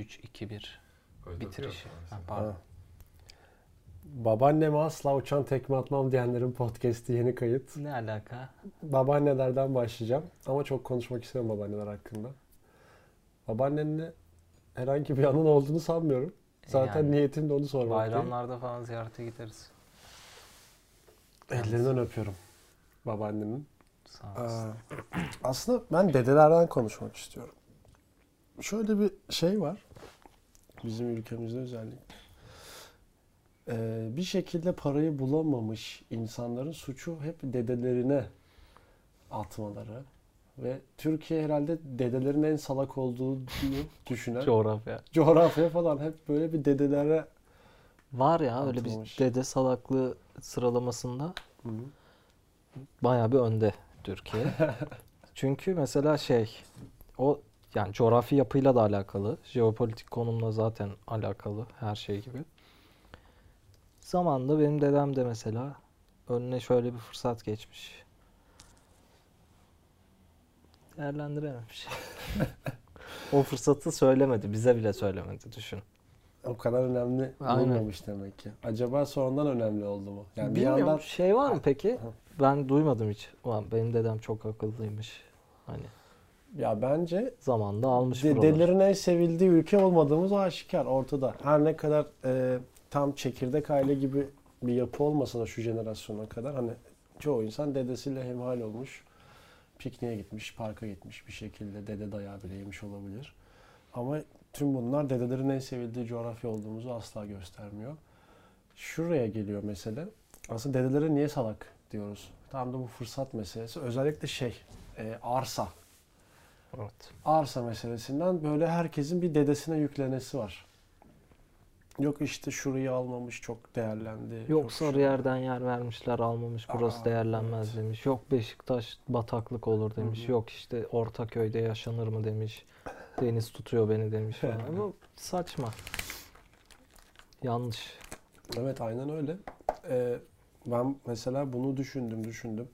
3-2-1 bitirişi. Pardon. Babaanneme asla uçan tekme atmam diyenlerin podcast'i Yeni Kayıt. Ne alaka? Babaannelerden başlayacağım ama çok konuşmak istiyorum babaanneler hakkında. Babaannenle herhangi bir anın olduğunu sanmıyorum. Zaten yani, niyetim de onu sormak. Bayramlarda değil, falan ziyarete gideriz. Ellerinden öpüyorum babaannemin. Sağ olsun. Aslında ben dedelerden konuşmak istiyorum. Şöyle bir şey var. Bizim ülkemizde özellikle. Bir şekilde parayı bulamamış insanların suçu hep dedelerine atmaları. Ve Türkiye herhalde dedelerin en salak olduğunu düşünen coğrafya falan hep böyle bir dedelere var ya atılmış. Öyle bir dede salaklığı sıralamasında bayağı bir önde Türkiye. Çünkü mesela o yani coğrafi yapıyla da alakalı, jeopolitik konumla zaten alakalı her şey gibi. Zamanında benim dedem de mesela önüne şöyle bir fırsat geçmiş. Değerlendirememiş. O fırsatı söylemedi, bize bile söylemedi, düşün. O kadar önemli olmamış demek ki. Acaba sonradan önemli oldu mu? Yani bilmiyorum, bir yandan... şey var mı peki? Ben duymadım hiç. Ulan benim dedem çok akıllıymış. Hani. Ya bence zamanında almış buralar. Dedelerin en sevildiği ülke olmadığımız aşikar ortada. Her ne kadar... tam çekirdek aile gibi bir yapı olmasa da şu jenerasyona kadar hani çoğu insan dedesiyle hemhal olmuş, pikniğe gitmiş, parka gitmiş, bir şekilde dede dayağı bile yemiş olabilir. Ama tüm bunlar dedelerin en sevildiği coğrafya olduğumuzu asla göstermiyor. Şuraya geliyor mesele. Aslında dedelere niye salak diyoruz? Tam da bu fırsat meselesi. Özellikle arsa. Evet. Arsa meselesinden böyle herkesin bir dedesine yüklenesi var. Yok işte şurayı almamış, çok değerlendi. Yok sarı yerden yer vermişler, almamış, burası değerlenmez demiş. Yok Beşiktaş bataklık olur demiş. Hı-hı. Yok işte Ortaköy'de yaşanır mı demiş. Deniz tutuyor beni demiş. Ama saçma. Yanlış. Evet, aynen öyle. Ben mesela bunu düşündüm.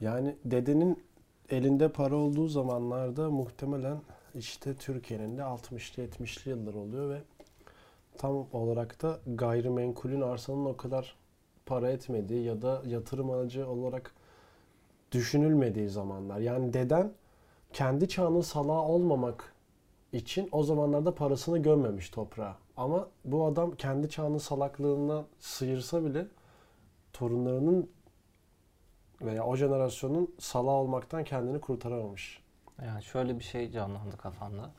Yani dedenin elinde para olduğu zamanlarda muhtemelen işte Türkiye'nin de 60'lı 70'li yıllar oluyor ve tam olarak da gayrimenkulün arsanın o kadar para etmediği ya da yatırım aracı olarak düşünülmediği zamanlar. Yani deden kendi çağının salağı olmamak için o zamanlarda parasını gömmemiş toprağa. Ama bu adam kendi çağının salaklığına sıyırsa bile torunlarının veya o jenerasyonun salağı olmaktan kendini kurtaramamış. Yani şöyle bir şey canlandı kafamda.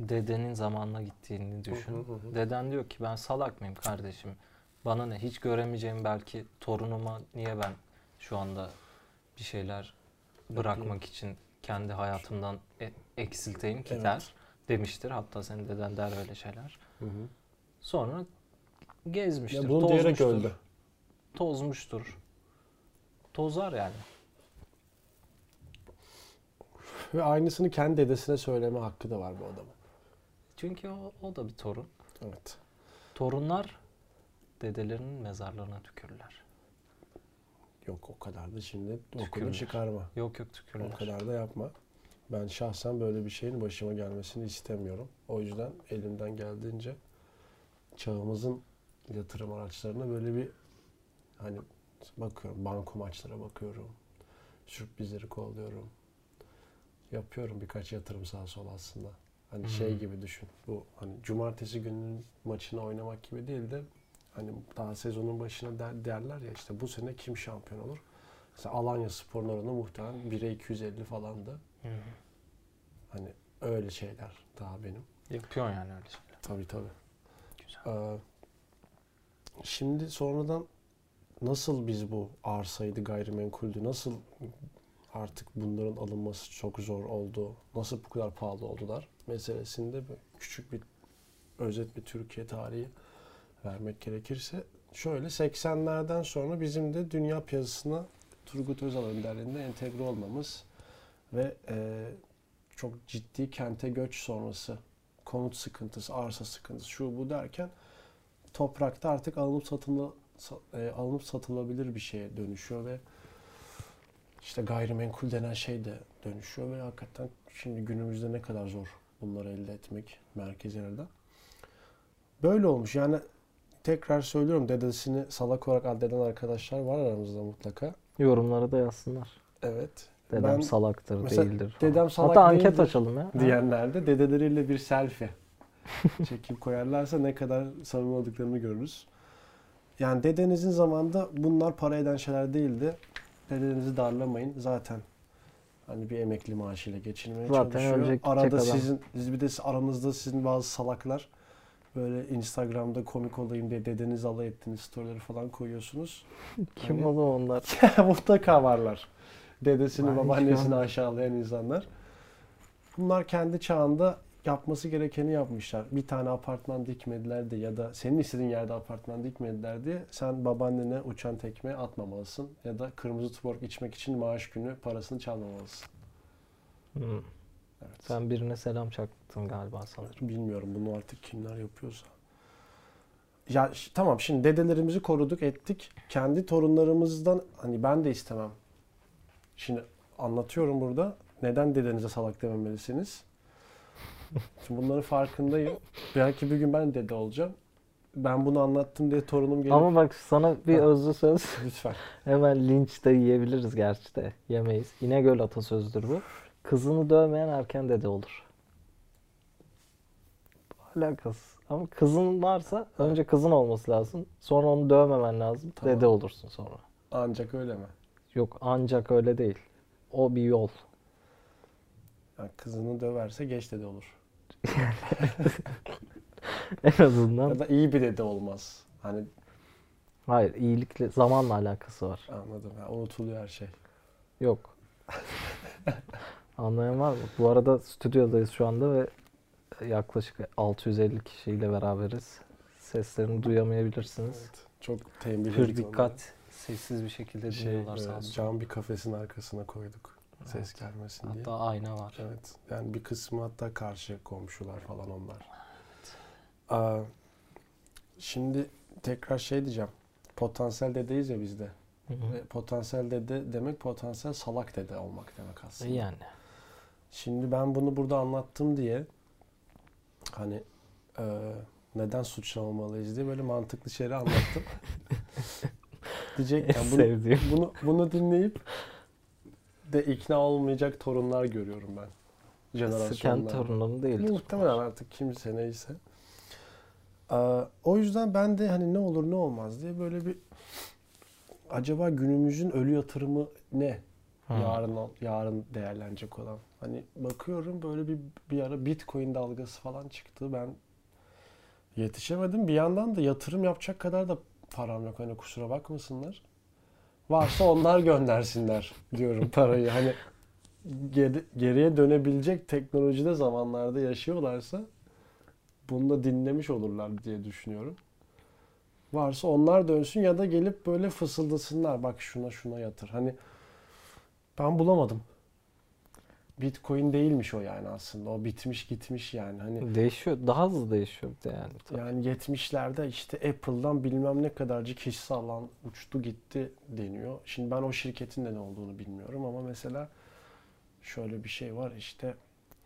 Dedenin zamanına gittiğini düşün. Deden diyor ki ben salak mıyım kardeşim? Bana ne? Hiç göremeyeceğim belki torunuma niye ben şu anda bir şeyler bırakmak için kendi hayatımdan eksilteyim ki der demiştir. Hatta senin deden der öyle şeyler. Sonra gezmiştir, tozmuştur. Tozar yani. Ve aynısını kendi dedesine söyleme hakkı da var bu adamın. Çünkü o da bir torun. Evet. Torunlar dedelerinin mezarlarına tükürürler. Yok o kadar da şimdi okunu çıkarma. Yok tükürürler. O kadar da yapma. Ben şahsen böyle bir şeyin başıma gelmesini istemiyorum. O yüzden elimden geldiğince çağımızın yatırım araçlarına böyle bir hani bakıyorum. Banko maçlara bakıyorum. Sürprizleri kolluyorum. Yapıyorum birkaç yatırım sağa sola aslında. Hani gibi düşün. Bu hani cumartesi gününün maçını oynamak gibi değil de hani daha sezonun başına derler ya işte bu sene kim şampiyon olur? Mesela Alanyaspor'un oranı muhtemelen 1'e 250 falandı. Hani öyle şeyler daha benim. Yapıyorsun yani öyle şeyler. Tabii. Güzel. Şimdi sonradan nasıl biz bu arsaydı, gayrimenkuldü, nasıl artık bunların alınması çok zor oldu, nasıl bu kadar pahalı oldular meselesinde küçük bir özet bir Türkiye tarihi vermek gerekirse şöyle 80'lerden sonra bizim de dünya piyasasına Turgut Özal önderliğinde entegre olmamız ve çok ciddi kente göç sonrası konut sıkıntısı, arsa sıkıntısı, şu bu derken toprakta artık alınıp satılabilir bir şeye dönüşüyor ve İşte gayrimenkul denen şey de dönüşüyor ve hakikaten şimdi günümüzde ne kadar zor bunları elde etmek merkez yerde. Böyle olmuş yani, tekrar söylüyorum, dedesini salak olarak addeden arkadaşlar var aramızda mutlaka. Yorumlara da yazsınlar. Evet. Dedem ben, salaktır, değildir falan. Dedem salak hatta anket değildir açalım ya diyenlerde dedeleriyle bir selfie çekip koyarlarsa ne kadar samimi olduklarını görürüz. Yani dedenizin zamanında bunlar para eden şeyler değildi. Dedenizi darlamayın. Zaten hani bir emekli maaşıyla geçinmeye zaten çalışıyor. Arada sizin, bir de aramızda sizin bazı salaklar böyle Instagram'da komik olayım diye dedenizi alay ettiğiniz storyleri falan koyuyorsunuz. Kim hani, olur onlar? Mutlaka varlar. Dedesini, ben babaannesini aşağılayan insanlar. Bunlar kendi çağında yapması gerekeni yapmışlar. Bir tane apartman dikmediler de ya da senin istediğin yerde apartman dikmediler diye sen babaannene uçan tekme atmamalısın. Ya da kırmızı tuborg içmek için maaş günü parasını çalmamalısın. Hmm. Evet. Sen birine selam çaktın galiba sanırım. Bilmiyorum bunu artık kimler yapıyorsa. Ya tamam, şimdi dedelerimizi koruduk ettik. Kendi torunlarımızdan hani ben de istemem. Şimdi anlatıyorum burada. Neden dedenize salak dememelisiniz? Şimdi bunların farkındayım. Belki bir gün ben dede olacağım. Ben bunu anlattım diye torunum gelip... Ama bak sana bir özlü söz. Lütfen. Hemen linç de yiyebiliriz gerçi de. Yemeyiz. İnegöl atasözüdür bu. Kızını dövmeyen erken dede olur. Alakasız. Ama kızın varsa önce kızın olması lazım. Sonra onu dövmemen lazım. Tamam. Dede olursun sonra. Ancak öyle mi? Yok, ancak öyle değil. O bir yol. Yani kızını döverse geç dede olur. En azından. Ya da iyi bir dede olmaz. Hani. Hayır, iyilikle zamanla alakası var. Anladım. Yani unutuluyor her şey. Yok. Anlayan var mı? Bu arada stüdyodayız şu anda ve yaklaşık 650 kişiyle beraberiz. Seslerini duyamayabilirsiniz. Evet, çok tembihli. Pür dikkat. Sessiz bir şekilde dinliyorlar sağ olsun. Cam bir kafesin arkasına koyduk. Evet. Ses gelmesin hatta diye. Hatta ayna var. Evet. Yani bir kısmı hatta karşı komşular falan onlar. Evet. Şimdi tekrar şey diyeceğim. Potansiyel dedeyiz ya bizde. Potansiyel dede demek potansiyel salak dede olmak demek aslında. Yani. Şimdi ben bunu burada anlattım diye hani neden suçlanmalıyız diye böyle mantıklı şeyleri anlattım. Diyecek, yani bunu dinleyip de ikna olmayacak torunlar görüyorum ben. Sıken torunum değildir. Muhtemelen artık kimse neyse. O yüzden ben de hani ne olur ne olmaz diye böyle bir acaba günümüzün ölü yatırımı ne? Yarın değerlenecek olan. Hani bakıyorum böyle bir ara Bitcoin dalgası falan çıktı. Ben yetişemedim. Bir yandan da yatırım yapacak kadar da param yok, hani kusura bakmasınlar. Varsa onlar göndersinler diyorum parayı. Hani geriye dönebilecek teknolojide zamanlarda yaşıyorlarsa bunu da dinlemiş olurlar diye düşünüyorum. Varsa onlar dönsün ya da gelip böyle fısıldasınlar. Bak şuna yatır. Hani ben bulamadım. Bitcoin değilmiş o yani aslında. O bitmiş gitmiş yani. Hani değişiyor. Daha hızlı değişiyor bir de yani. Tabii. Yani 70'lerde işte Apple'dan bilmem ne kadarcık hisse alan uçtu gitti deniyor. Şimdi ben o şirketin de ne olduğunu bilmiyorum ama mesela şöyle bir şey var işte.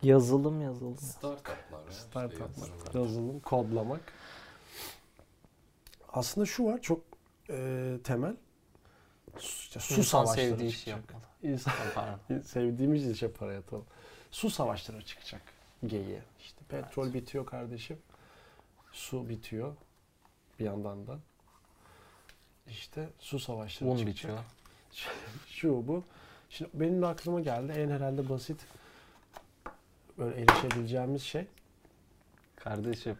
Yazılım. Startuplar. Yazılım, kodlamak. Aslında şu var çok temel. Su savaşları sevdiği işi yapmalı. Sevdiğimiz işe para yatalım. Su savaşları çıkacak. Geyiği. İşte petrol bitiyor kardeşim. Su bitiyor. Bir yandan da. İşte su savaşları çıkacak. Bitiyor. Şu bu. Şimdi benim de aklıma geldi. En herhalde basit böyle erişebileceğimiz şey. Kardeşim.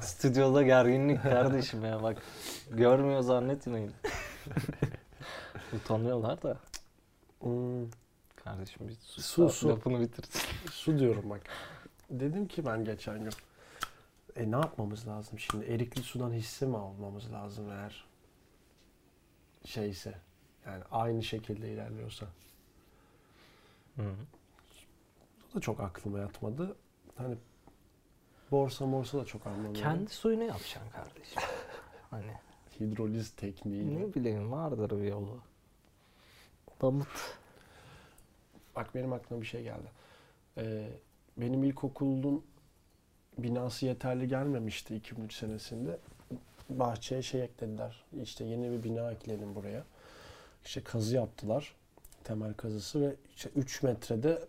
Stüdyoda gerginlik kardeşim ya bak. Görmüyor zannetmeyin. Utanıyorlar da. Kardeşim bir su lafını bitirsin. Su diyorum bak. Dedim ki ben geçen gün. Ne yapmamız lazım şimdi? Erikli sudan hisse mi almamız lazım eğer? Şeyse. Yani aynı şekilde ilerliyorsa. Bu da çok aklıma yatmadı. Hani borsa da çok anlamlı. Kendi suyunu yapacaksın kardeşim. Hani. Hidroliz tekniği. Ne bileyim vardır bir yolu. Damıt. Bak benim aklıma bir şey geldi. benim ilkokulun binası yeterli gelmemişti 2003 senesinde. Bahçeye şey eklediler. İşte yeni bir bina ekledim buraya. İşte kazı yaptılar. Temel kazısı ve işte 3 metrede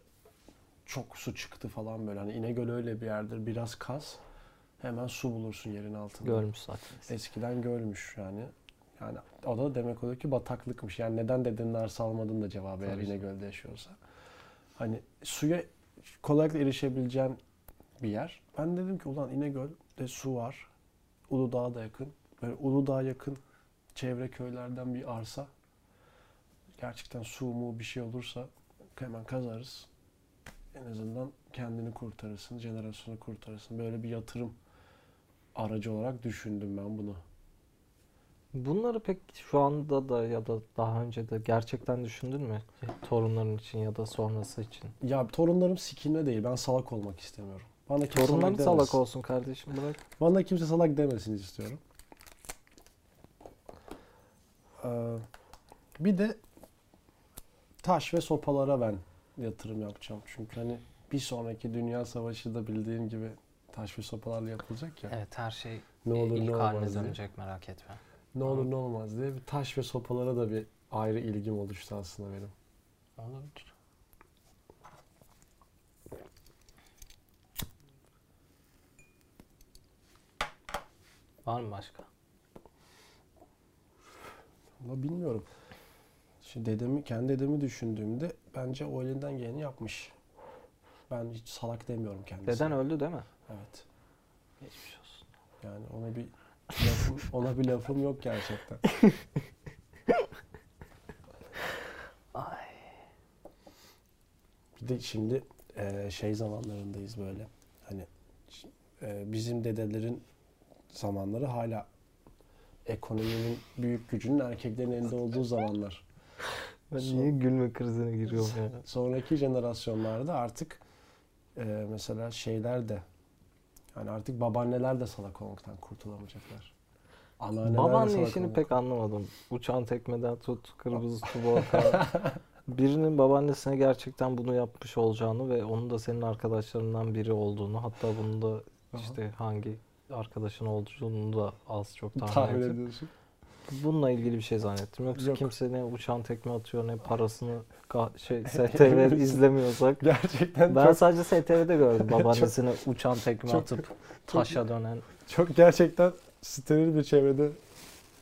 çok su çıktı falan böyle. Hani İnegöl öyle bir yerdir. Biraz kaz. Hemen su bulursun yerin altında. Görmüş zaten. Eskiden görmüş yani. Yani o da demek oluyor ki bataklıkmış. Yani neden dedinler salmadın da cevabı eğer İnegöl'de yaşıyorsa. Hani suya kolaylıkla erişebileceğin bir yer. Ben dedim ki ulan İnegöl'de su var. Uludağ'a da yakın. Böyle Uludağ'a yakın çevre köylerden bir arsa. Gerçekten su mu bir şey olursa hemen kazarız. En azından kendini kurtarırsın, jenerasyonu kurtarırsın. Böyle bir yatırım aracı olarak düşündüm ben bunu. Bunları pek şu anda da ya da daha önce de gerçekten düşündün mü? Torunların için ya da sonrası için. Ya torunlarım sikine değil. Ben salak olmak istemiyorum. Bana torunlarım salak olsun kardeşim bırak. Bana kimse salak demesin istiyorum. Bir de taş ve sopalara ben yatırım yapacağım. Çünkü hani bir sonraki Dünya Savaşı da bildiğin gibi taş ve sopalarla yapılacak ya. Evet her şey ne olur, ilk haline dönecek merak etme. Ne olur ne olmaz diye bir taş ve sopalara da bir ayrı ilgim oluştu aslında benim. Olabilir. Var mı başka? Vallahi bilmiyorum. Şimdi dedemi, kendi dedemi düşündüğümde bence o elinden geleni yapmış. Ben hiç salak demiyorum kendisine. Deden öldü değil mi? Evet. Geçmiş olsun. Yani ona bir lafım yok gerçekten. Ay. Bir de şimdi şey zamanlarındayız böyle. Hani bizim dedelerin zamanları hala ekonominin büyük gücünün erkeklerin elinde olduğu zamanlar. Ben niye gülme krizine giriyorum ya? Sonraki jenerasyonlarda artık mesela şeyler de yani artık babaanneler de salak olmaktan kurtulamayacaklar. Anneanneler babaanne işini pek anlamadım. Uçan tekmeden tut, kırmızı çubuğa kadar. Birinin babaannesine gerçekten bunu yapmış olacağını ve onun da senin arkadaşlarından biri olduğunu, hatta bunu da işte hangi arkadaşın olduğunu da az çok tahmin ediyorsun. Bununla ilgili bir şey zannettim. Yoksa yok. Kimse ne uçan tekme atıyor ne parasını STV izlemiyorsak. Gerçekten ben çok... sadece STV'de gördüm babaannesine uçan tekme atıp taşa dönen. Çok gerçekten steril bir çevrede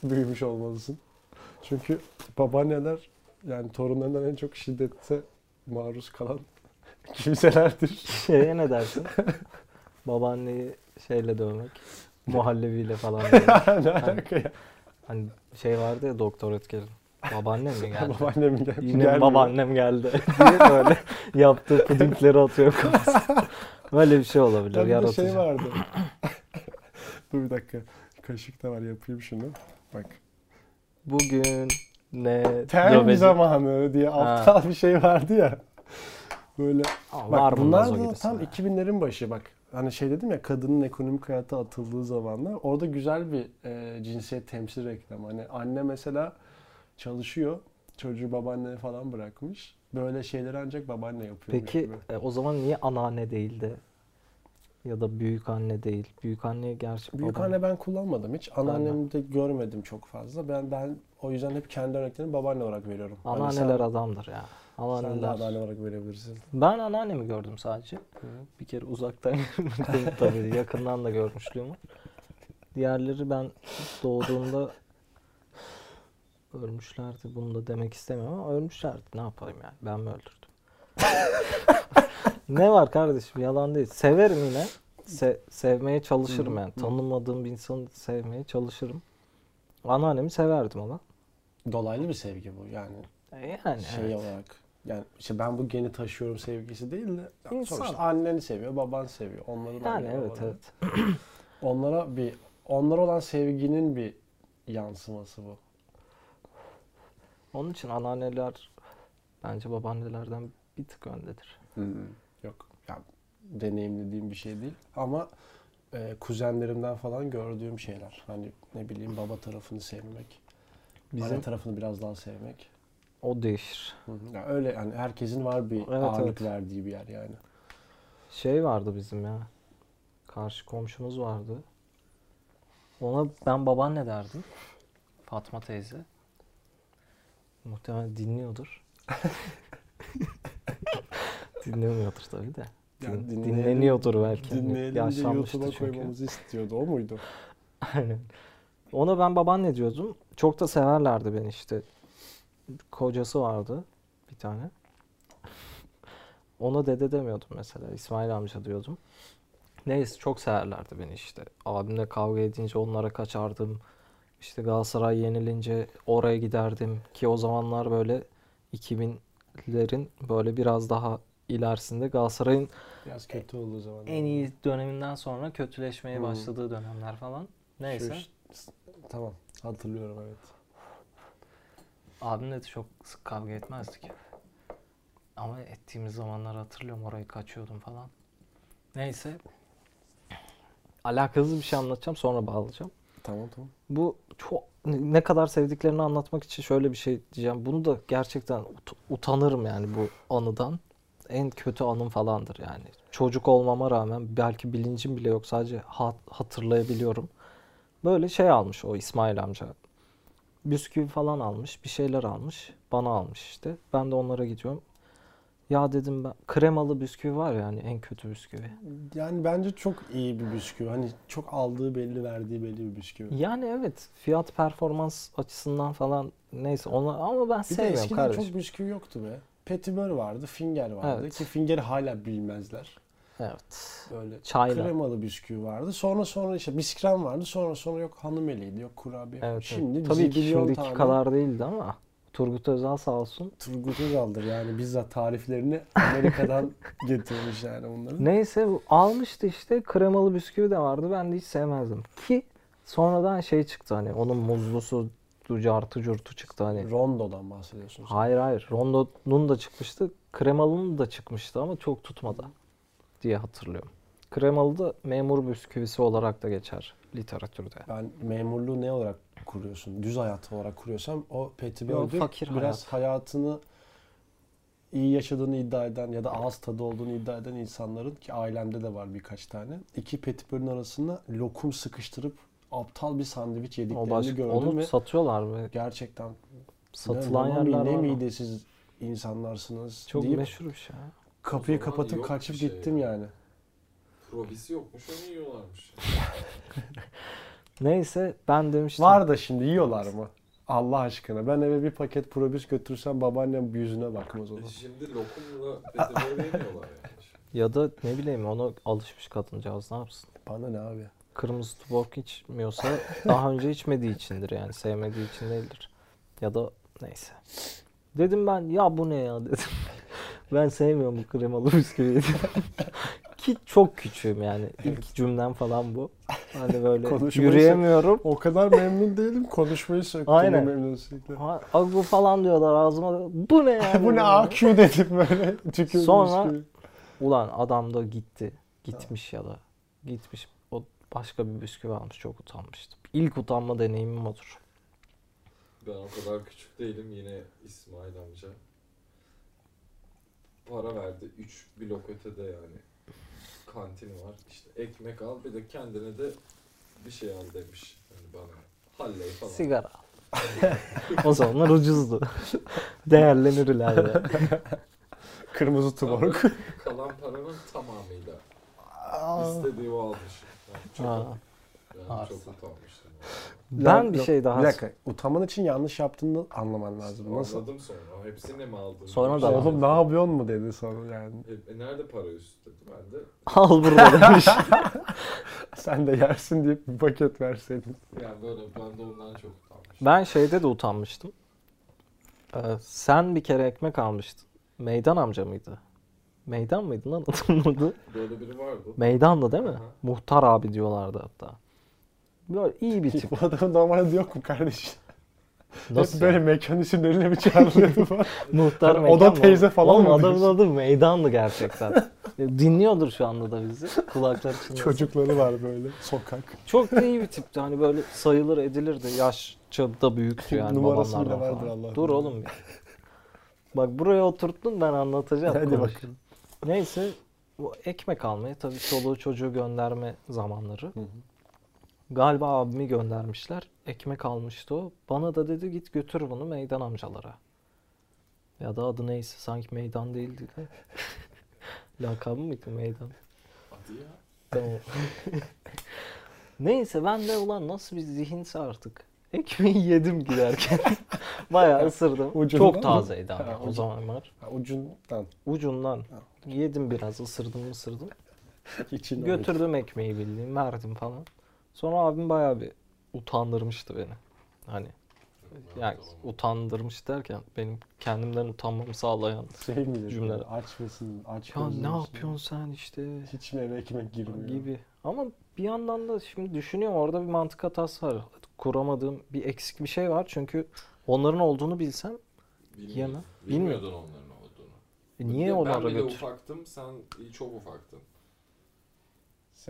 büyümüş olmalısın. Çünkü babaanneler yani torunlarından en çok şiddete maruz kalan kimselerdir. Şeye ne dersin? Babaanneyi şeyle dövmek, muhallebiyle falan dövmek. Ne alaka ya? Hani şey vardı ya Doktor Ötker'in. Babaannem mi geldi? Babaannem geldi. Yine gelmiyor. Babaannem geldi diye böyle yaptığı pudingleri atıyor kafasına. Böyle bir şey olabilir. Tabii yaratıcı. Bir şey vardı. Dur bir dakika. Kaşık da var yapayım şunu. Bak. Bugün ne? Ten zamanı diye aptal bir şey vardı ya. Böyle. Aa, bak bunlar da tam 2000'lerin başı bak. Hani şey dedim ya kadının ekonomik hayata atıldığı zamanlar orada güzel bir cinsiyet temsil reklamı. Hani anne mesela çalışıyor, çocuğu babaanne falan bırakmış. Böyle şeyleri ancak babaanne yapıyor. Peki o zaman niye anneanne değildi? Ya da büyük anne değil. Büyük anne gerçekten. Büyük anne ben kullanmadım hiç. Anneannemi de görmedim çok fazla. Ben o yüzden hep kendi örneklerimi babaanne olarak veriyorum. Anneanneler hani adamdır ya. Anneanneler. Sen de anneanne olarak verebilirsin. Ben anneannemi gördüm sadece. Hı. Bir kere uzaktan görmedim tabii. Yakından da görmüşlüğüm var. Diğerleri ben doğduğumda ölmüşlerdi. Bunu da demek istemiyorum ama ölmüşlerdi. Ne yapayım yani? Ben mi öldürdüm? Ne var kardeşim? Yalan değil. Severim yine. Sevmeye çalışırım yani. Tanımadığım bir insanı sevmeye çalışırım. Anneannemi severdim ama. Dolaylı bir sevgi bu yani. Yani şey evet. Olarak. Yani işte ben bu geni taşıyorum sevgisi değil de sonuçta anneni seviyor, baban seviyor. Onların yani evet olarak. Evet. Onlara olan sevginin bir yansıması bu. Onun için anneanneler bence babaannelerden bir tık öndedir. Yok. Yani deneyimlediğim bir şey değil ama kuzenlerimden falan gördüğüm şeyler. Hani ne bileyim baba tarafını sevmek, anne tarafını biraz daha sevmek. O değişir. Yani öyle yani herkesin var bir ağırlık verdiği bir yer yani. şey vardı bizim ya. Karşı komşumuz vardı. Ona ben babaanne derdim. Fatma teyze. Muhtemelen dinliyordur. Dinlemiyordur tabii de. Yani dinleniyordur belki. Dinleyelim diye YouTube'a koymamızı istiyordu. O muydu? Aynen. Ona ben babaanne diyordum. Çok da severlerdi beni işte. Kocası vardı bir tane. Ona dede demiyordum mesela. İsmail amca diyordum. Neyse çok severlerdi beni işte. Abimle kavga edince onlara kaçardım. İşte Galatasaray yenilince oraya giderdim. Ki o zamanlar böyle 2000'lerin böyle biraz daha ilerisinde Galatasaray'ın biraz kötü olduğu zaman. En iyi döneminden sonra kötüleşmeye başladığı dönemler falan. Neyse. Tamam. Hatırlıyorum evet. Abimle de çok sık kavga etmezdik. Ama ettiğimiz zamanları hatırlıyorum. Orayı kaçıyordum falan. Neyse. Alakasız bir şey anlatacağım. Sonra bağlayacağım. Tamam. Bu çok ne kadar sevdiklerini anlatmak için şöyle bir şey diyeceğim. Bunu da gerçekten utanırım yani bu anıdan. En kötü anım falandır yani. Çocuk olmama rağmen belki bilincim bile yok. Sadece hatırlayabiliyorum. Böyle şey almış o İsmail amca. Bisküvi falan almış. Bir şeyler almış. Bana almış işte. Ben de onlara gidiyorum. Ya dedim ben kremalı bisküvi var yani en kötü bisküvi. Yani bence çok iyi bir bisküvi. Hani çok aldığı belli verdiği belli bir bisküvi. Yani evet fiyat performans açısından falan neyse ona ama ben sevmiyorum kardeşim. Bir de eskiden çok bisküvi yoktu be. Petibör vardı, Finger vardı evet. Ki Finger'i hala bilmezler. Evet. Böyle çayla. Kremalı bisküvi vardı. Sonra işte bisküvi vardı. Sonra yok hanımeliydi, yok kurabiye. Evet, şimdi evet. Tabii ki şimdiki kadar değildi ama Turgut Özal sağ olsun. Turgut Özal'dır yani bizzat tariflerini Amerika'dan getirmiş yani onları. Neyse almıştı işte kremalı bisküvi de vardı. Ben de hiç sevmezdim. Ki sonradan şey çıktı hani onun muzlusu cartı curtu çıktı hani. Rondo'dan bahsediyorsunuz. Hayır. Rondo'nun da çıkmıştı. Kremalı'nın da çıkmıştı ama çok tutmadı diye hatırlıyorum. Kremalı da memur bisküvisi olarak da geçer literatürde. Ben memurluğu ne olarak kuruyorsun? Düz hayat olarak kuruyorsam o petibördü biraz hayatını iyi yaşadığını iddia eden ya da ağız tadı olduğunu iddia eden insanların ki ailemde de var birkaç tane. İki petibördün arasında lokum sıkıştırıp aptal bir sandviç yediklerini gördüm. Onu satıyorlar mı? Gerçekten. Satılan yerler var. Ne midesiz insanlarsınız. Çok meşhur bir şey. Kapıyı kapatıp kaçıp gittim yani. Probisi yokmuş onu yiyorlarmış. Neyse ben demiştim. Var da şimdi yiyorlar mı? Allah aşkına ben eve bir paket probis götürsem babaannem yüzüne bakmaz olur. Şimdi lokumla petibör yemiyorlar yani. Ya da ne bileyim ona alışmış kadıncağız ne yapsın? Bana ne abi? Kırmızı tuborg içmiyorsa daha önce içmediği içindir yani sevmediği için değildir. Ya da neyse. Dedim ben ya bu ne ya dedim. Ben sevmiyorum bu kremalı bisküviyi. Ki çok küçüğüm yani ilk cümlem falan bu. Hani böyle yürüyemiyorum. O kadar memnun değilim konuşmayı söktüm. Aynen. Memnunsunlukla. Abi bu falan diyorlar ağzıma. Bu ne yani? Bu ne AQ dedim böyle. Tükürdüm sonra bisküvi. Ulan adam da gitti. Gitmiş ya da gitmiş. Başka bir bisküvi almış. Çok utanmıştım. İlk utanma deneyimim odur. Ben o kadar küçük değilim. Yine İsmail amca para verdi. 3 blok ötede yani. Kantin var. İşte ekmek al. Bir de kendine de bir şey al demiş. Yani bana. Halley falan. Sigara al. O zamanlar ucuzdu. Değerlenir ileride. Kırmızı tuborg. Kalan paranın tamamıyla. İstediği o almış. Çok utanmıştım. Ben bir şey daha... Bir dakika, utanman için yanlış yaptığını anlaman lazım. Nasıl? Anladım sonra. Hepsini mi aldın? Sonra da oğlum ne yapıyorsun mu dedi sonra yani. Nerede para üstü dedi ben de. Al burada demiş. Sen de yersin deyip bir paket verseydin. Yani böyle ben de ondan çok utanmıştım. Ben şeyde de utanmıştım. Sen bir kere ekmek almıştın. Meydan amca mıydı? Meydan mıydı lan adamın? Böyle biri vardı. Meydan'da değil mi? Aha. Muhtar abi diyorlardı hatta. Böyle iyi bir tip. Bu adamın normalde yok mu kardeşim? Nasıl? Hep böyle mekan isimleriyle bir çağrılıyordu falan. Muhtar yani Oda teyze falan mı? Adamın adı Meydan'dı gerçekten. Dinliyordur şu anda da bizi. Kulakları çınlasın. Çocukları var böyle sokak. Çok da iyi bir tipti. Hani böyle sayılır edilirdi. Yaşça da büyüktü yani numarası bile vardır Allah'ım. Dur oğlum ya. Bak buraya oturttun ben anlatacağım. Hadi bakın. Neyse bu ekmek almaya tabii çoluğu çocuğu gönderme zamanları. Hı hı. Galiba abimi göndermişler. Ekmek almıştı o. Bana da dedi git götür bunu meydan amcalara. Ya da adı neyse, sanki meydan değildi. Lakabı mıydı meydan? Adı ya. Tamam. Neyse ben de ulan nasıl bir zihinse artık. Ekmeği yedim giderken. Bayağı ısırdım. Ucundan çok tazeydi abi o zamanlar. Ucundan. Ucundan. Ha. Yedim biraz, ısırdım. Götürdüm oldu. Ekmeği bildiğim, verdim falan. Sonra abim bayağı bir utandırmıştı beni. Hani yani utandırmış derken benim kendimden utanmamı sağlayan cümleler. Aç mısın? Aç mısın? Ya ne yapıyorsun sen işte? Hiç mi eve ekmek girmiyor? Gibi. Ama bir yandan da şimdi düşünüyorum, orada bir mantık hatası var. Kuramadığım bir eksik bir şey var çünkü onların olduğunu bilsem yemem. Bilmiyordun onların olduğunu. Niye onlara götür? Ben bile ufaktım, sen çok ufaktın.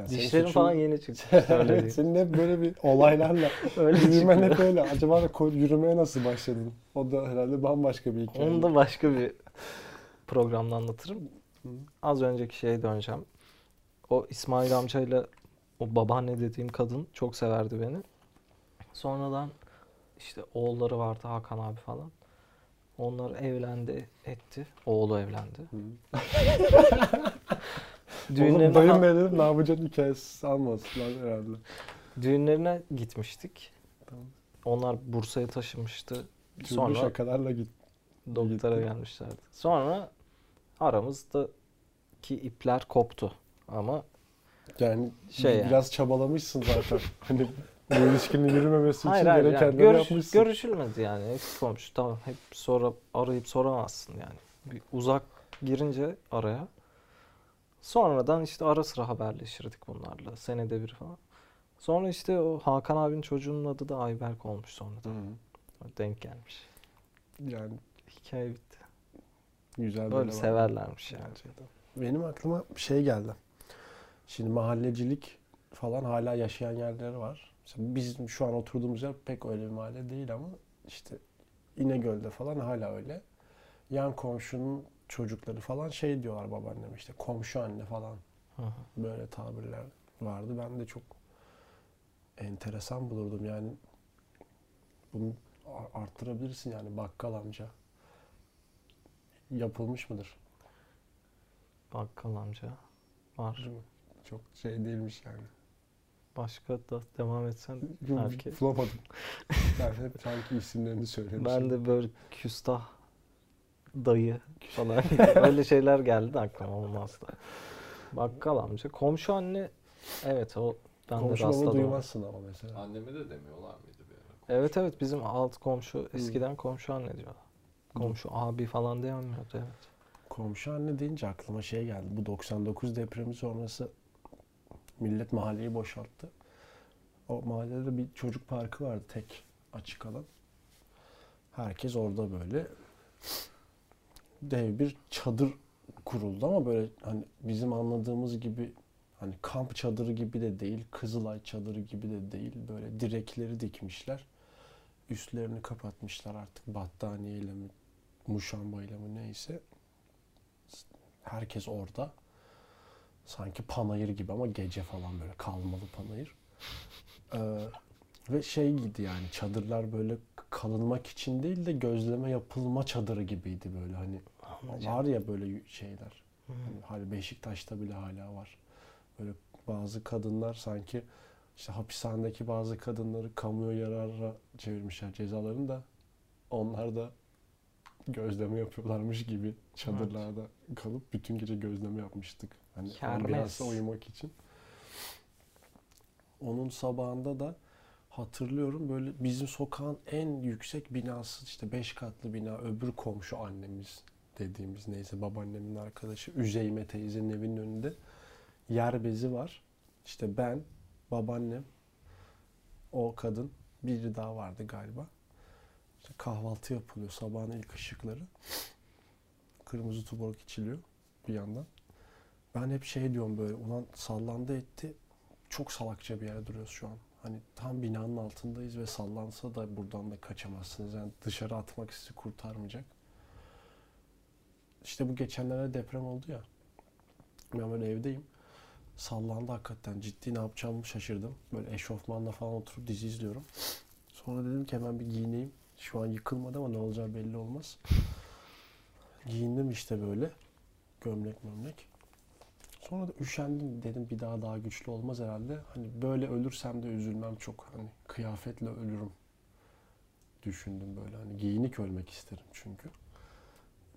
Dişlerim falan yeni çıktı. Evet, senin hep böyle bir olaylarla yürümen hep öyle. Acaba yürümeye nasıl başladın? O da herhalde bambaşka bir hikaye. Onu da başka bir programda anlatırım. Az önceki şeye döneceğim. O İsmail amcayla o babaanne dediğim kadın çok severdi beni. Sonradan işte oğulları vardı, Hakan abi falan. Onlar evlendi, etti. Oğlu evlendi. Düğünlerine... Oğlum dayım dedim, ne yapacaksın hikayesi almasınlar herhalde. Düğünlerine gitmiştik. Tamam. Onlar Bursa'ya taşınmıştı. Sonra şakalarla doktora gelmişlerdi. Sonra aramızdaki ipler koptu ama yani şey biraz yani. Çabalamışsın zaten. Hani bu ilişkinin yürümemesi için gerekenleri yani yapmışsın. Görüşülmez yani. Eksik olmuş. Tamam, hep sonra arayıp soramazsın yani. Bir uzak girince araya. Sonradan işte ara sıra haberleşirdik bunlarla. Senede bir falan. Sonra işte o Hakan abinin çocuğunun adı da Ayberk olmuş sonradan. Hı. Denk gelmiş. Yani hikaye bitti. Güzel böyle severlermiş yani. Benim aklıma bir şey geldi. Şimdi mahallecilik falan hala yaşayan yerleri var. Mesela bizim şu an oturduğumuz yer pek öyle bir mahalle değil ama işte İnegöl'de falan hala öyle. Yan komşunun çocukları falan şey diyorlar babaanneme, işte komşu anne falan. Aha. Böyle tabirler vardı. Ben de çok enteresan bulurdum yani. Bunu arttırabilirsin yani, bakkal amca. Yapılmış mıdır? Bakkal amca var. Çok şey değilmiş yani. Başka da devam etsen belki. Bulamadım. Ben hep sanki isimlerini söylemişim. Ben de böyle küstah dayı falan öyle şeyler geldi aklıma, olmazdı. Bakkal amca, komşu anne, evet o ben komşu de rastladım. Komşu duymazsın ama mesela. Anneme de demiyorlar mıydı bir ara? Evet evet, bizim alt komşu eskiden komşu anne diyorlar. Komşu abi falan diyemiyordu, evet. Komşu anne deyince aklıma şey geldi. Bu 99 depremi sonrası millet mahalleyi boşalttı. O mahallede bir çocuk parkı vardı, tek açık alan. Herkes orada böyle. Dev bir çadır kuruldu ama böyle hani bizim anladığımız gibi hani kamp çadırı gibi de değil, Kızılay çadırı gibi de değil. Böyle direkleri dikmişler. Üstlerini kapatmışlar artık battaniyeyle mi, muşambayla mı neyse. Herkes orada. Sanki panayır gibi ama gece falan, böyle kalmalı panayır. Ve şey gidi yani, çadırlar böyle kalınmak için değil de gözleme yapılma çadırı gibiydi böyle hani. Var ya böyle şeyler. Hani Beşiktaş'ta bile hala var. Böyle bazı kadınlar sanki işte hapishanedeki bazı kadınları kamuya yararına çevirmişler cezalarını da. Onlar da gözleme yapıyorlarmış gibi çadırlarda kalıp bütün gece gözleme yapmıştık. Hani ambiyansa uyumak için. Onun sabahında da hatırlıyorum böyle bizim sokağın en yüksek binası, işte 5 katlı bina, öbür komşu annemiz dediğimiz, neyse babaannemin arkadaşı Üzeyme teyzenin evinin önünde yer bezi var. İşte ben, babaannem, o kadın, biri daha vardı galiba. İşte kahvaltı yapılıyor, sabahın ilk ışıkları. Kırmızı tuborg içiliyor bir yandan. Ben hep şey diyorum böyle, ulan sallandı etti, çok salakça bir yere duruyoruz şu an. Hani tam binanın altındayız ve sallansa da buradan da kaçamazsınız. Yani dışarı atmak sizi kurtarmayacak. İşte bu geçenlerde deprem oldu ya. Ben böyle evdeyim. Sallandı hakikaten. Ciddi ne yapacağımı şaşırdım. Böyle eşofmanla falan oturup dizi izliyorum. Sonra dedim ki hemen bir giyineyim. Şu an yıkılmadı ama ne olacağı belli olmaz. Giyindim işte böyle. Gömlek mömlek. Sonra da üşendim, dedim bir daha güçlü olmaz herhalde. Hani böyle ölürsem de üzülmem çok. Hani kıyafetle ölürüm düşündüm böyle. Hani giyinik ölmek isterim çünkü.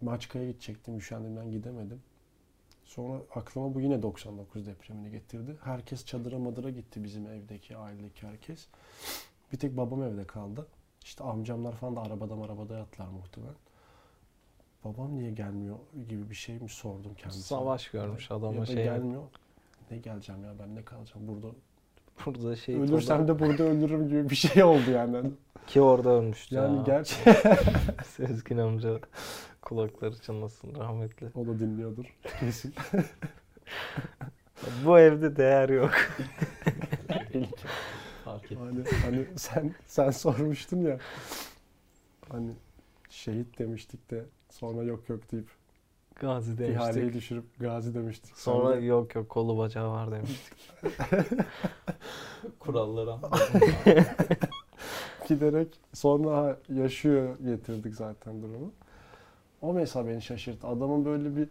Maçka'ya gidecektim. Üşendiğimden gidemedim. Sonra aklıma bu yine 99 depremini getirdi. Herkes çadıra madıra gitti, bizim evdeki, ailedeki herkes. Bir tek babam evde kaldı. İşte amcamlar falan da arabada yattılar muhtemelen. Babam niye gelmiyor gibi bir şey mi sordum kendisine. Savaş görmüş adama şey. Gelmiyor. Ne geleceğim ya, ben ne kalacağım burada. Burada şey. Ölürsem de burada ölürüm gibi bir şey oldu yani. Ki orada ölmüştü. Yani gerçi. Sezgin amca kulakları çınlasın rahmetli. O da dinliyordur kesin. Bu evde değer yok. Hani sen sormuştun ya. Hani şehit demiştik de sonra yok deyip Gazi demiştik. İhaleyi düşürüp Gazi demiştik. Sonra yok kolu bacağı var demiştik. Kurallara. Giderek sonra yaşıyor getirdik zaten durumu. O mesela beni şaşırttı. Adamın böyle bir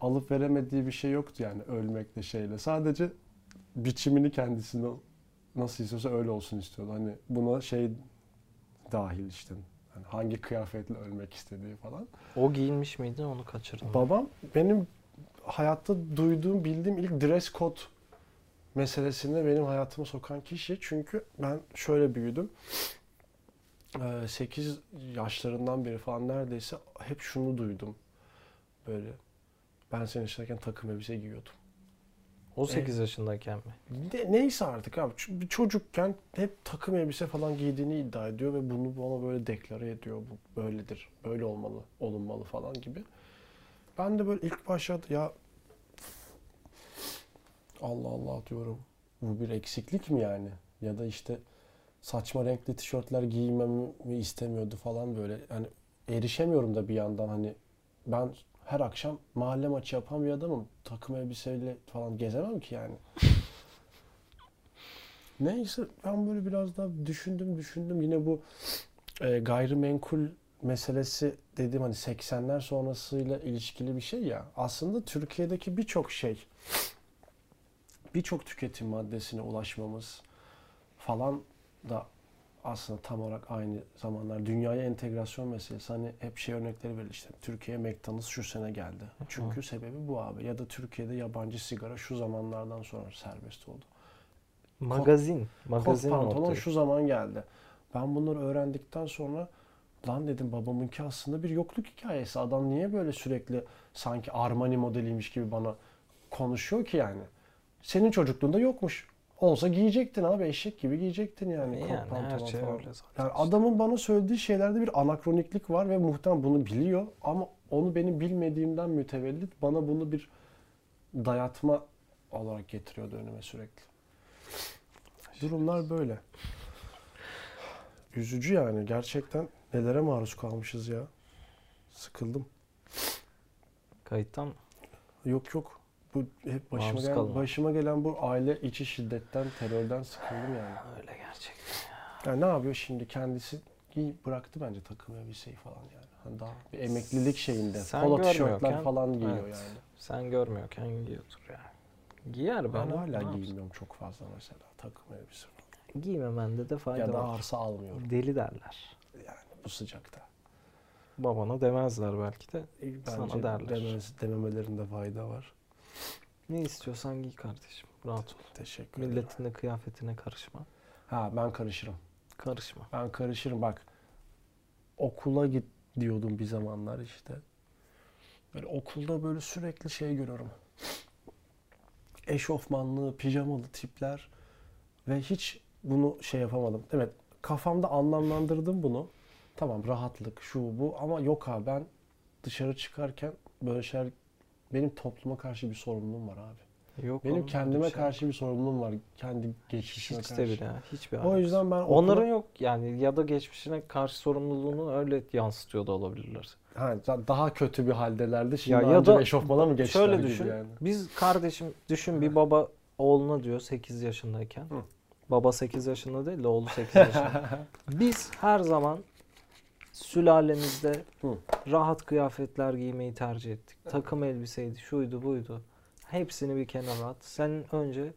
alıp veremediği bir şey yoktu yani ölmekle şeyle. Sadece biçimini kendisine nasıl istiyorsa öyle olsun istiyordu. Hani buna şey dahil işte. Hani hangi kıyafetle ölmek istediği falan. O giyinmiş miydi, onu kaçırdım. Babam benim hayatta duyduğum, bildiğim ilk dress code meselesini benim hayatıma sokan kişi. Çünkü ben şöyle büyüdüm. 8 yaşlarından beri falan neredeyse hep şunu duydum. Böyle ben senin yaşındayken takım elbise giyiyordum. 18 yaşındayken mi? Neyse artık abi. Bir çocukken hep takım elbise falan giydiğini iddia ediyor ve bunu bana böyle deklare ediyor. Bu böyledir, böyle olmalı, olunmalı falan gibi. Ben de böyle ilk başladı ya Allah Allah diyorum. Bu bir eksiklik mi yani? Ya da işte saçma renkli tişörtler giymemi istemiyordu falan böyle. Yani erişemiyorum da bir yandan hani ben her akşam mahalle maçı yapan bir adamım. Takım elbiseyle falan gezemem ki yani. Neyse ben böyle biraz daha düşündüm. Yine bu gayrimenkul meselesi dediğim hani 80'ler sonrasıyla ilişkili bir şey ya. Aslında Türkiye'deki birçok tüketim maddesine ulaşmamız falan da aslında tam olarak aynı zamanlar dünyaya entegrasyon meselesi. Hani hep şey örnekleri verilir işte. Türkiye'ye McDonald's şu sene geldi. Çünkü sebebi bu abi. Ya da Türkiye'de yabancı sigara şu zamanlardan sonra serbest oldu. Magazin pantolon şu zaman geldi. Ben bunları öğrendikten sonra lan dedim babamınki aslında bir yokluk hikayesi. Adam niye böyle sürekli sanki Armani modeliymiş gibi bana konuşuyor ki yani. Senin çocukluğunda yokmuş. Olsa giyecektin abi, eşek gibi giyecektin yani. Yani her şey falan. Öyle zaten. Yani adamın bana söylediği şeylerde bir anakroniklik var ve muhtemelen bunu biliyor. Ama onu benim bilmediğimden mütevellit bana bunu bir dayatma olarak getiriyordu önüme sürekli. Durumlar böyle. Üzücü yani. Gerçekten nelere maruz kalmışız ya. Sıkıldım. Kayıttan mı? Yok. Bu hep başıma gelen bu aile içi şiddetten, terörden sıkıldım yani. Öyle gerçekten ya. Yani ne yapıyor şimdi? Kendisi bıraktı bence takım elbiseyi falan yani. Hani daha bir emeklilik şeyinde. Polo tişörtler falan giyiyor yani. Sen görmüyorken giyiyordur yani. Giyer ben hala giymiyorum çok fazla mesela takım elbise falan. Giymemende de fayda var. Ya da arsa almıyorum. Deli derler. Yani bu sıcakta. Babana demezler belki de. Bence derler. Dememelerinde fayda var. Ne istiyorsan giy kardeşim. Rahat ol. Teşekkür ederim. Milletin de kıyafetine karışma. Ha ben karışırım. Karışma. Ben karışırım bak. Okula git diyordum bir zamanlar işte. Böyle okulda böyle sürekli şey görüyorum. Eşofmanlı, pijamalı tipler ve hiç bunu şey yapamadım. Evet kafamda anlamlandırdım bunu. Tamam rahatlık şu bu ama yok ha ben dışarı çıkarken böyle şeyler. Benim topluma karşı bir sorumluluğum var abi. Yok benim kendime karşı bir sorumluluğum var. Kendi geçmişime karşı. Hiçbir o yüzden ben onların yok yani ya da geçmişine karşı sorumluluğunu öyle yansıtıyor da olabilirler. Ha, daha kötü bir haldelerdi. Şimdi ya da eşofmana mı geçtiler? Şöyle düşün. Yani. Biz kardeşim düşün bir baba oğluna diyor 8 yaşındayken. Hı. Baba 8 yaşında değil de oğlu 8 yaşında. Biz her zaman sülalemizde rahat kıyafetler giymeyi tercih ettik. Takım elbiseydi, şuydu buydu. Hepsini bir kenara at. Sen önce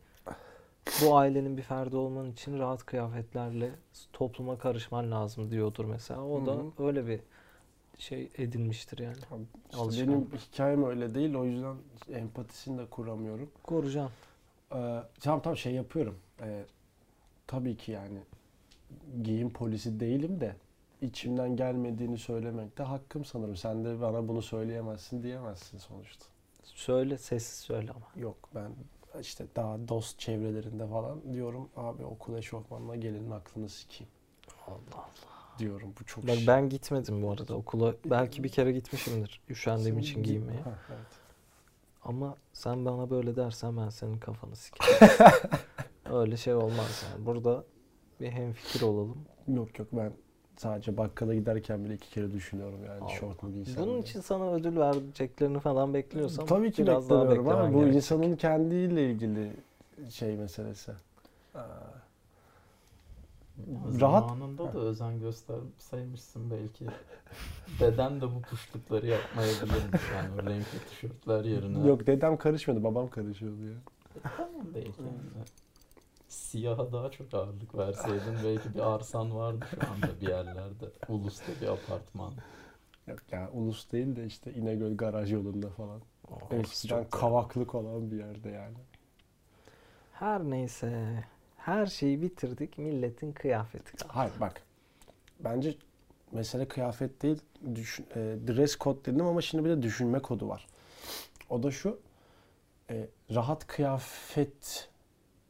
bu ailenin bir ferdi olman için rahat kıyafetlerle topluma karışman lazım diyordur mesela. O da öyle bir şey edinmiştir yani. İşte benim hikayem öyle değil. O yüzden empatisini de kuramıyorum. Kuracağım. Tam şey yapıyorum. Tabii ki yani giyim polisi değilim de içimden gelmediğini söylemek de hakkım sanırım. Sen de bana bunu söyleyemezsin diyemezsin sonuçta. Söyle, sessiz söyle ama. Yok ben işte daha dost çevrelerinde falan diyorum abi okula eşofmanla gelin aklını sikeyim. Allah Allah. Diyorum bu çok. Bak şey. Ben gitmedim bu arada okula. Belki bir kere gitmişimdir üşendiğim için giymeye. Ha, evet. Ama sen bana böyle dersen ben senin kafanı sikeyim. Öyle şey olmaz yani. Burada bir hemfikir olalım. Yok ben sadece bakkala giderken bile 2 kere düşünüyorum yani şort mu giysem. Bunun için sana ödül vereceklerini falan bekliyorsam tabii ki biraz daha beklemen ama bu gerekecek. İnsanın kendiyle ilgili şey meselesi. Rahat. Zamanında da özen gösterseymişsin belki. Dedem de bu puşlukları yapmayabilirmiş yani o renkli tişörtler yerine. Yok dedem karışmadı, babam karışıyordu ya. Tamam değil yani. Siyaha daha çok ağırlık verseydin belki bir arsan vardı şu anda bir yerlerde. Ulus'ta bir apartman. Yok ya Ulus değil de işte İnegöl garaj yolunda falan. Eskiden kavaklık olan bir yerde yani. Her neyse. Her şeyi bitirdik. Milletin kıyafeti kaldı. Hayır bak. Bence mesele kıyafet değil. Dress code dedim ama şimdi bir de düşünme kodu var. O da şu. Rahat kıyafet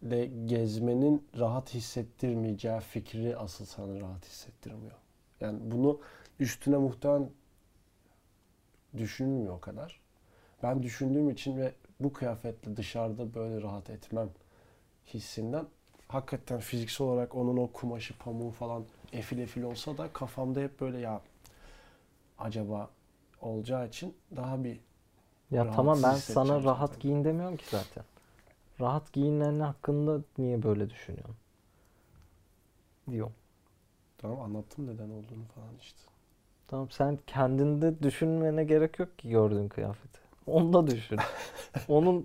de gezmenin rahat hissettirmeyeceği fikri asıl sana rahat hissettirmiyor. Yani bunu üstüne muhtemelen düşünmüyor o kadar. Ben düşündüğüm için ve bu kıyafetle dışarıda böyle rahat etmem hissinden hakikaten fiziksel olarak onun o kumaşı, pamuğu falan efil efil olsa da kafamda hep böyle ya acaba olacağı için daha bir ya tamam ben sana rahat giyin demiyorum ki zaten. Rahat giyinenlerin hakkında niye böyle düşünüyorum? Diyorum. Tamam anlattım neden olduğunu falan işte. Tamam sen kendinde düşünmene gerek yok ki gördüğün kıyafeti. Onu da düşün. Onu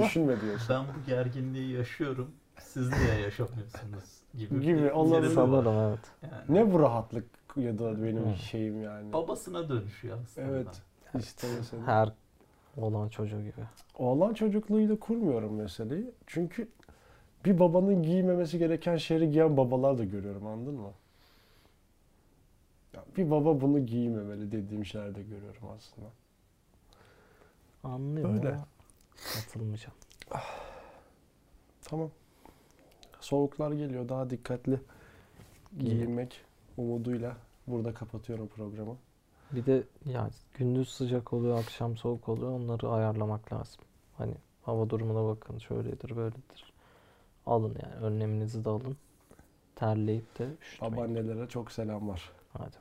düşünme diyorsun. Ben bu gerginliği yaşıyorum. Siz niye yaşamıyorsunuz? Gibi onları sanırım evet. Yani. Ne bu rahatlık ya da benim şeyim yani. Babasına dönüşüyor aslında. Evet. İşte mesela. Her oğlan çocuğu gibi. Oğlan çocukluğuyla kurmuyorum meseleyi. Çünkü bir babanın giymemesi gereken şeyleri giyen babalar da görüyorum anladın mı? Ya bir baba bunu giymemeli dediğim şeyler de görüyorum aslında. Anlıyorum öyle. Ama katılmayacağım. Tamam. Soğuklar geliyor daha dikkatli giyinmek umuduyla burada kapatıyorum programı. Bir de yani gündüz sıcak oluyor, akşam soğuk oluyor. Onları ayarlamak lazım. Hani hava durumuna bakın. Şöyledir, böyledir. Alın yani. Önleminizi de alın. Terleyip de üşütmeyin. Babaannelere çok selam var. Hadi.